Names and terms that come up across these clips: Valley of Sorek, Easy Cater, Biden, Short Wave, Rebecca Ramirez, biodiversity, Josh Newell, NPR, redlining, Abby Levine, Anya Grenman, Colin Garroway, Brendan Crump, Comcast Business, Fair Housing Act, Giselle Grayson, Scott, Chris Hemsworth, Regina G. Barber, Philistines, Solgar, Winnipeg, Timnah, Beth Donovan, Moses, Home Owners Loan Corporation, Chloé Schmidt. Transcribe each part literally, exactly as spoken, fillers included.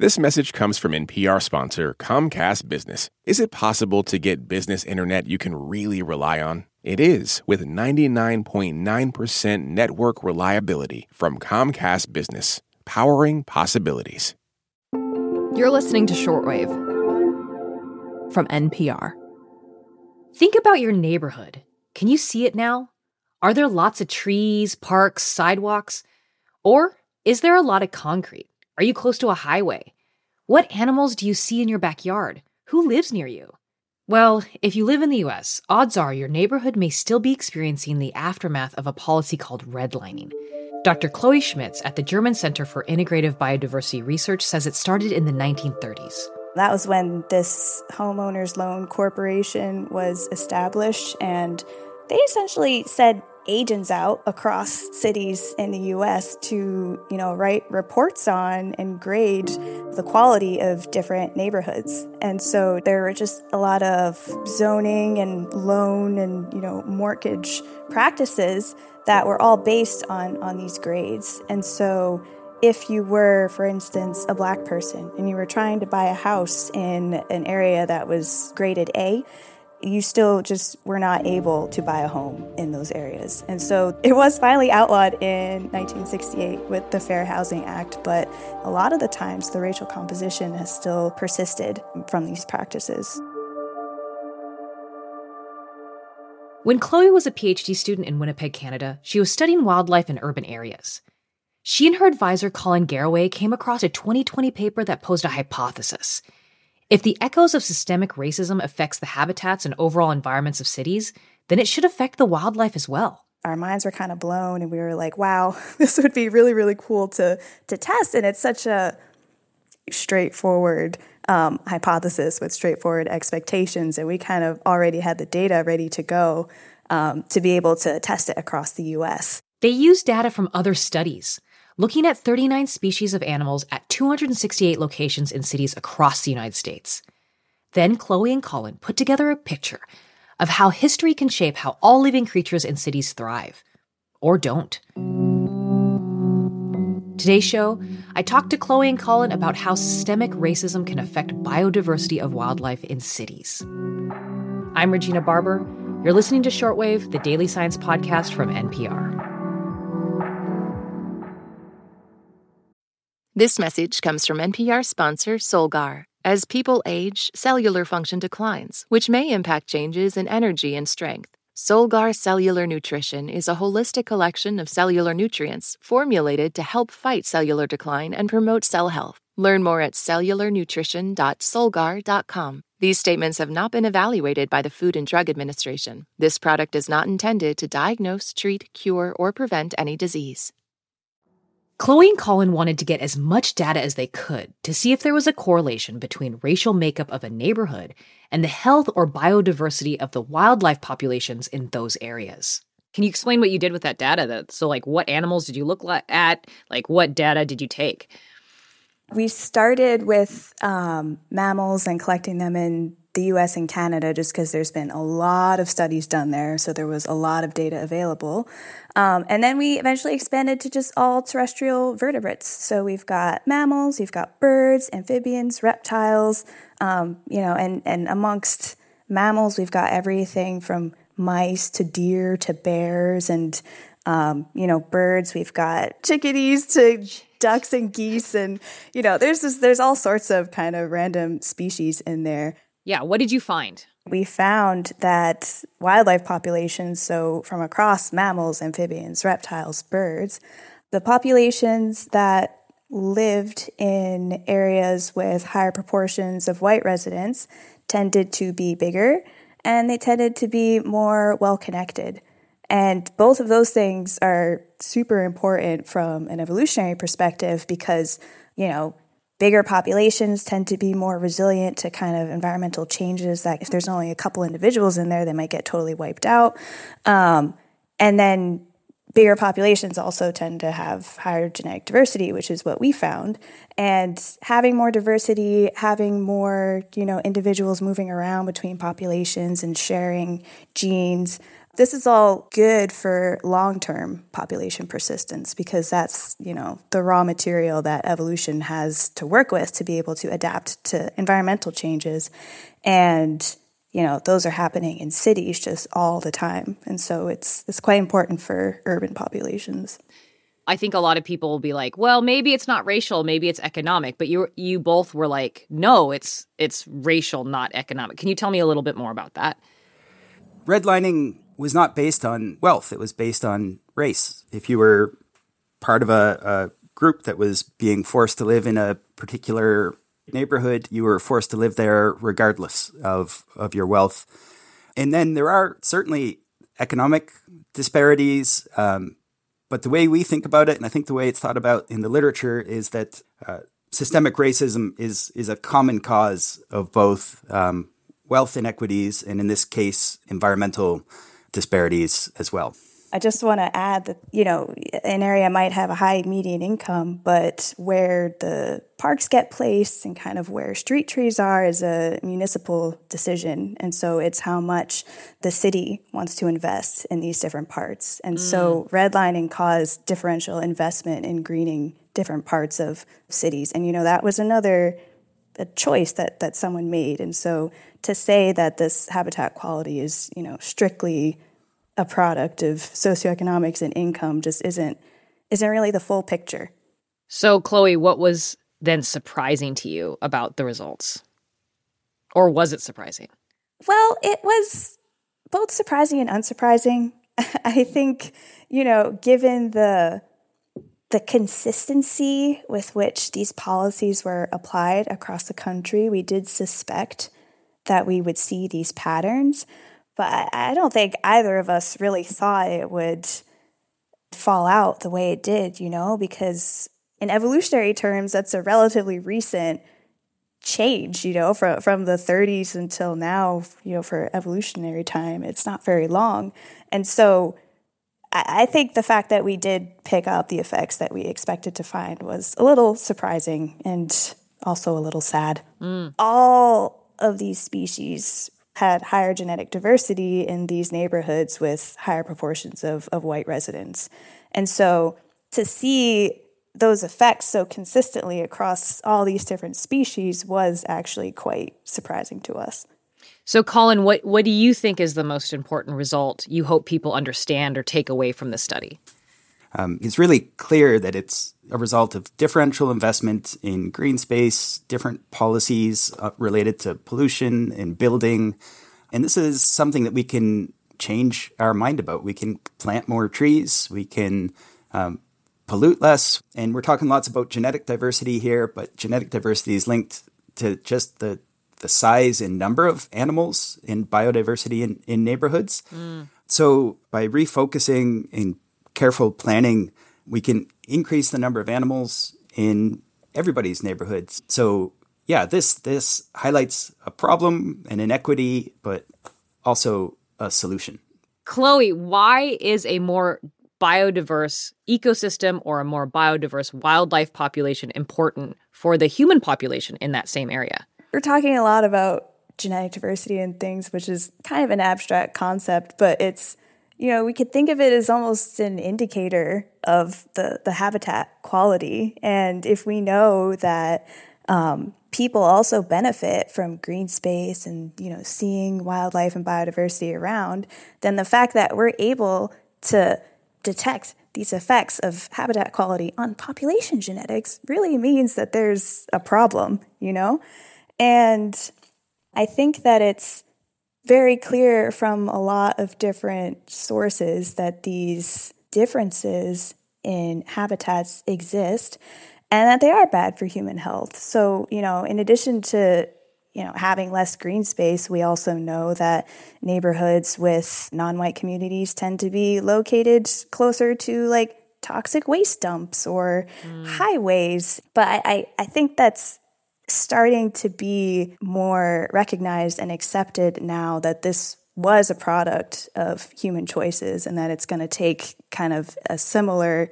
This message comes from N P R sponsor Comcast Business. Is it possible to get business internet you can really rely on? It is, with ninety-nine point nine percent network reliability from Comcast Business, powering possibilities. You're listening to Short Wave from N P R. Think about your neighborhood. Can you see it now? Are there lots of trees, parks, sidewalks? Or is there a lot of concrete? Are you close to a highway? What animals do you see in your backyard? Who lives near you? Well, if you live in the U S, odds are your neighborhood may still be experiencing the aftermath of a policy called redlining. Doctor Chloé Schmidt at the German Center for Integrative Biodiversity Research says it started in the nineteen thirties. That was when this Home Owners Loan Corporation was established, and they essentially said, agents out across cities in the U S to, you know, write reports on and grade the quality of different neighborhoods. And so there were just a lot of zoning and loan and, you know, mortgage practices that were all based on, on these grades. And so if you were, for instance, a black person and you were trying to buy a house in an area that was graded A, you still just were not able to buy a home in those areas. And so it was finally outlawed in nineteen sixty-eight with the Fair Housing Act, but a lot of the times the racial composition has still persisted from these practices. When Chloé was a PhD student in Winnipeg, Canada, she was studying wildlife in urban areas. She and her advisor, Colin Garroway, came across a twenty twenty paper that posed a hypothesis. If the echoes of systemic racism affects the habitats and overall environments of cities, then it should affect the wildlife as well. Our minds were kind of blown, and we were like, wow, this would be really, really cool to to test. And it's such a straightforward um, hypothesis with straightforward expectations. And we kind of already had the data ready to go um, to be able to test it across the U S. They used data from other studies, looking at thirty-nine species of animals at two hundred sixty-eight locations in cities across the United States. Then Chloé and Colin put together a picture of how history can shape how all living creatures in cities thrive, or don't. Today's show, I talked to Chloé and Colin about how systemic racism can affect biodiversity of wildlife in cities. I'm Regina Barber. You're listening to Shortwave, the daily science podcast from N P R. This message comes from N P R sponsor Solgar. As people age, cellular function declines, which may impact changes in energy and strength. Solgar Cellular Nutrition is a holistic collection of cellular nutrients formulated to help fight cellular decline and promote cell health. Learn more at cellular nutrition dot solgar dot com. These statements have not been evaluated by the Food and Drug Administration. This product is not intended to diagnose, treat, cure, or prevent any disease. Chloé and Colin wanted to get as much data as they could to see if there was a correlation between racial makeup of a neighborhood and the health or biodiversity of the wildlife populations in those areas. Can you explain what you did with that data? So, like, what animals did you look at? Like, what data did you take? We started with um, mammals and collecting them in the U S and Canada, just because there's been a lot of studies done there, so there was a lot of data available. Um, and then we eventually expanded to just all terrestrial vertebrates. So we've got mammals, we've got birds, amphibians, reptiles, um, you know, and, and amongst mammals, we've got everything from mice to deer to bears and, um, you know, birds. We've got chickadees to ducks and geese, and, you know, there's just, there's all sorts of kind of random species in there. Yeah, what did you find? We found that wildlife populations, so from across mammals, amphibians, reptiles, birds, the populations that lived in areas with higher proportions of white residents tended to be bigger, and they tended to be more well-connected. And both of those things are super important from an evolutionary perspective because, you know, bigger populations tend to be more resilient to kind of environmental changes that if there's only a couple individuals in there, they might get totally wiped out. Um, and then bigger populations also tend to have higher genetic diversity, which is what we found. And having more diversity, having more, you know, individuals moving around between populations and sharing genes This is all good for long-term population persistence because that's, you know, the raw material that evolution has to work with to be able to adapt to environmental changes. And, you know, those are happening in cities just all the time. And so it's it's quite important for urban populations. I think a lot of people will be like, well, maybe it's not racial, maybe it's economic. But you you both were like, no, it's it's racial, not economic. Can you tell me a little bit more about that? Redlining was not based on wealth. It was based on race. If you were part of a, a group that was being forced to live in a particular neighborhood, you were forced to live there regardless of, of your wealth. And then there are certainly economic disparities, um, but the way we think about it, and I think the way it's thought about in the literature, is that uh, systemic racism is is a common cause of both um, wealth inequities and, in this case, environmental disparities as well. I just want to add that, you know, an area might have a high median income, but where the parks get placed and kind of where street trees are is a municipal decision. And so it's how much the city wants to invest in these different parts. And mm. so redlining caused differential investment in greening different parts of cities. And, you know, that was another a choice that, that someone made. And so to say that this habitat quality is, you know, strictly a product of socioeconomics and income just isn't isn't really the full picture. So, Chloé, what was then surprising to you about the results? Or was it surprising? Well, it was both surprising and unsurprising. I think, you know, given the the consistency with which these policies were applied across the country, we did suspect that we would see these patterns. But I don't think either of us really thought it would fall out the way it did, you know, because in evolutionary terms, that's a relatively recent change, you know, from, from the thirties until now, you know, for evolutionary time, it's not very long. And so I think the fact that we did pick up the effects that we expected to find was a little surprising and also a little sad. Mm. All of these species had higher genetic diversity in these neighborhoods with higher proportions of, of white residents. And so to see those effects so consistently across all these different species was actually quite surprising to us. So, Colin, what, what do you think is the most important result you hope people understand or take away from this study? Um, it's really clear that it's a result of differential investment in green space, different policies uh, related to pollution and building. And this is something that we can change our mind about. We can plant more trees. We can um, pollute less. And we're talking lots about genetic diversity here, but genetic diversity is linked to just the the size and number of animals in biodiversity in, in neighborhoods. Mm. So by refocusing and careful planning, we can increase the number of animals in everybody's neighborhoods. So yeah, this this highlights a problem, an inequity, but also a solution. Chloé, why is a more biodiverse ecosystem or a more biodiverse wildlife population important for the human population in that same area? We're talking a lot about genetic diversity and things, which is kind of an abstract concept, but it's, you know, we could think of it as almost an indicator of the, the habitat quality. And if we know that um, people also benefit from green space and, you know, seeing wildlife and biodiversity around, then the fact that we're able to detect these effects of habitat quality on population genetics really means that there's a problem, you know? And I think that it's very clear from a lot of different sources that these differences in habitats exist and that they are bad for human health. So, you know, in addition to, you know, having less green space, we also know that neighborhoods with non-white communities tend to be located closer to like toxic waste dumps or mm. highways. But I, I, I think that's starting to be more recognized and accepted now that this was a product of human choices and that it's going to take kind of a similar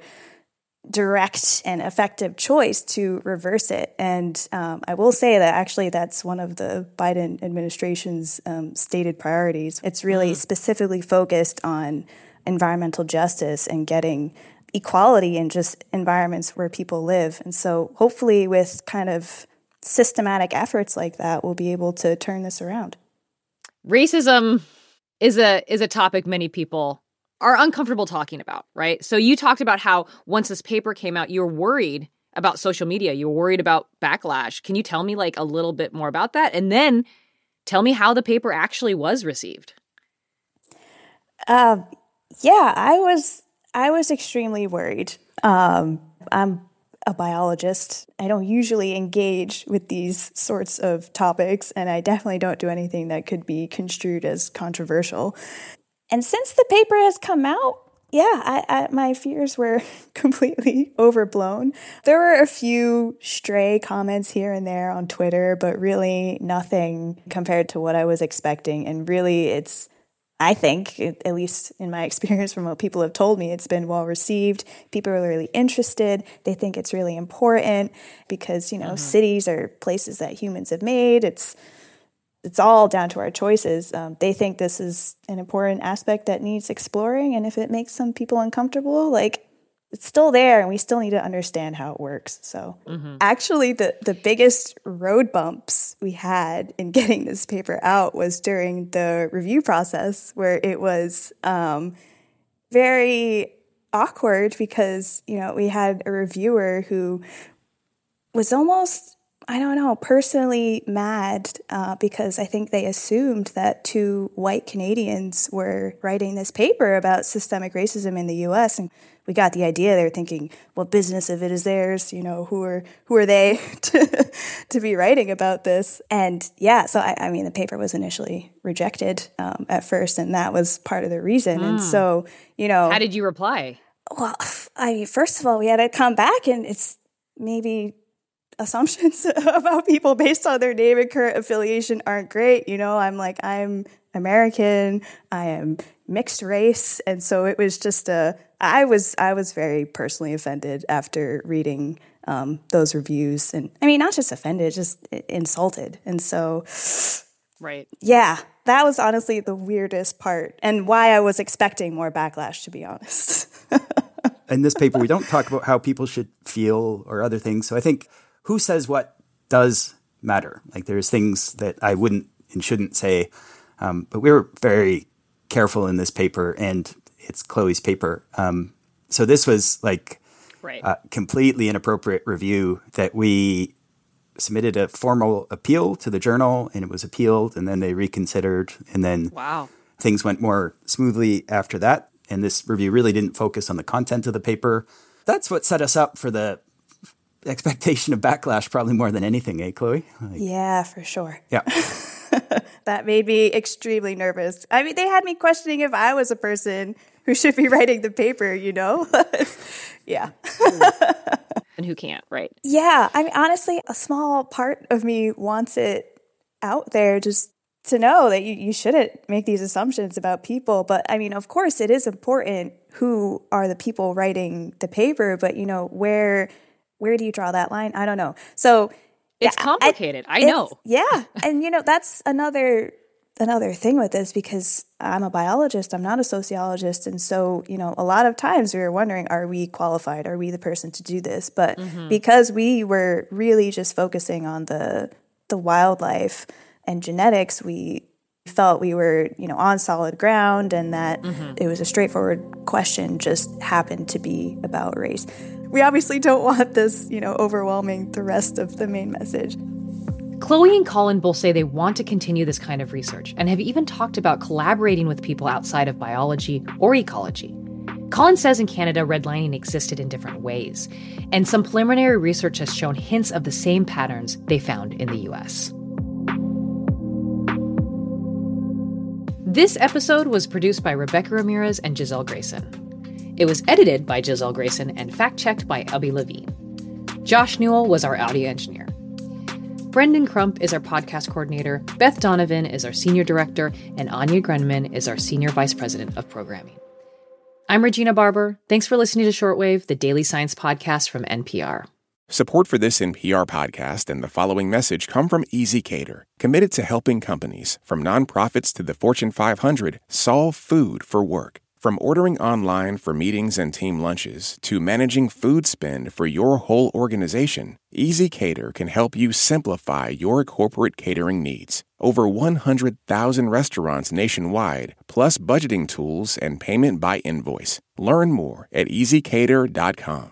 direct and effective choice to reverse it. And um, I will say that actually that's one of the Biden administration's um, stated priorities. It's really mm-hmm. specifically focused on environmental justice and getting equality in just environments where people live. And so hopefully with kind of systematic efforts like that, we'll be able to turn this around. Racism is a is a topic many people are uncomfortable talking about, right? So you talked about how once this paper came out, you were worried about social media. You were worried about backlash. Can you tell me like a little bit more about that? And then tell me how the paper actually was received. Uh, yeah, I was I was extremely worried. Um, I'm a biologist. I don't usually engage with these sorts of topics, and I definitely don't do anything that could be construed as controversial. And since the paper has come out, yeah, I, I, my fears were completely overblown. There were a few stray comments here and there on Twitter, but really nothing compared to what I was expecting. And really, it's, I think, at least in my experience from what people have told me, it's been well received. People are really interested. They think it's really important because, you know, mm-hmm. cities are places that humans have made. It's It's all down to our choices. Um, they think this is an important aspect that needs exploring. And if it makes some people uncomfortable, like it's still there and we still need to understand how it works. So mm-hmm. actually the, the biggest road bumps we had in getting this paper out was during the review process, where it was um, very awkward because, you know, we had a reviewer who was almost, I don't know, personally mad uh, because I think they assumed that two white Canadians were writing this paper about systemic racism in the U S And we got the idea they were thinking, what business if it is theirs? You know, who are who are they to, to be writing about this? And yeah, so I, I mean, the paper was initially rejected um, at first, and that was part of the reason. Mm. And so, you know. How did you reply? Well, I mean, first of all, we had to come back, and it's maybe assumptions about people based on their name and current affiliation aren't great. You know, I'm like, I'm American, I am mixed race. And so it was just a, I was, I was very personally offended after reading um, those reviews. And I mean, not just offended, just insulted. And so, right. Yeah, that was honestly the weirdest part and why I was expecting more backlash, to be honest. In this paper, we don't talk about how people should feel or other things. So I think who says what does matter. Like there's things that I wouldn't and shouldn't say, um, but we were very careful in this paper, and it's Chloé's paper. Um, so this was like right. a completely inappropriate review that we submitted a formal appeal to the journal, and it was appealed, and then they reconsidered, and then wow. things went more smoothly after that. And this review really didn't focus on the content of the paper. That's what set us up for the expectation of backlash, probably more than anything, eh, Chloé? Like, yeah, for sure. Yeah. That made me extremely nervous. I mean, they had me questioning if I was a person who should be writing the paper, you know? Yeah. And who can't, right? Yeah. I mean, honestly, a small part of me wants it out there just to know that you, you shouldn't make these assumptions about people. But I mean, of course, it is important who are the people writing the paper, but, you know, where where do you draw that line? I don't know. So it's yeah, complicated. I, I know. Yeah. And, you know, that's another another thing with this, because I'm a biologist, I'm not a sociologist. And so, you know, a lot of times we were wondering, are we qualified? Are we the person to do this? But mm-hmm. because we were really just focusing on the the wildlife and genetics, we felt we were, you know, on solid ground, and that mm-hmm. it was a straightforward question, just happened to be about race. We obviously don't want this, you know, overwhelming the rest of the main message. Chloé and Colin both say they want to continue this kind of research and have even talked about collaborating with people outside of biology or ecology. Colin says in Canada, redlining existed in different ways, and some preliminary research has shown hints of the same patterns they found in the U S This episode was produced by Rebecca Ramirez and Giselle Grayson. It was edited by Giselle Grayson and fact-checked by Abby Levine. Josh Newell was our audio engineer. Brendan Crump is our podcast coordinator, Beth Donovan is our senior director, and Anya Grenman is our senior vice president of programming. I'm Regina Barber. Thanks for listening to Shortwave, the daily science podcast from N P R. Support for this N P R podcast and the following message come from Easy Cater, committed to helping companies, from nonprofits to the Fortune five hundred, solve food for work. From ordering online for meetings and team lunches to managing food spend for your whole organization, Easy Cater can help you simplify your corporate catering needs. Over one hundred thousand restaurants nationwide, plus budgeting tools and payment by invoice. Learn more at easy cater dot com.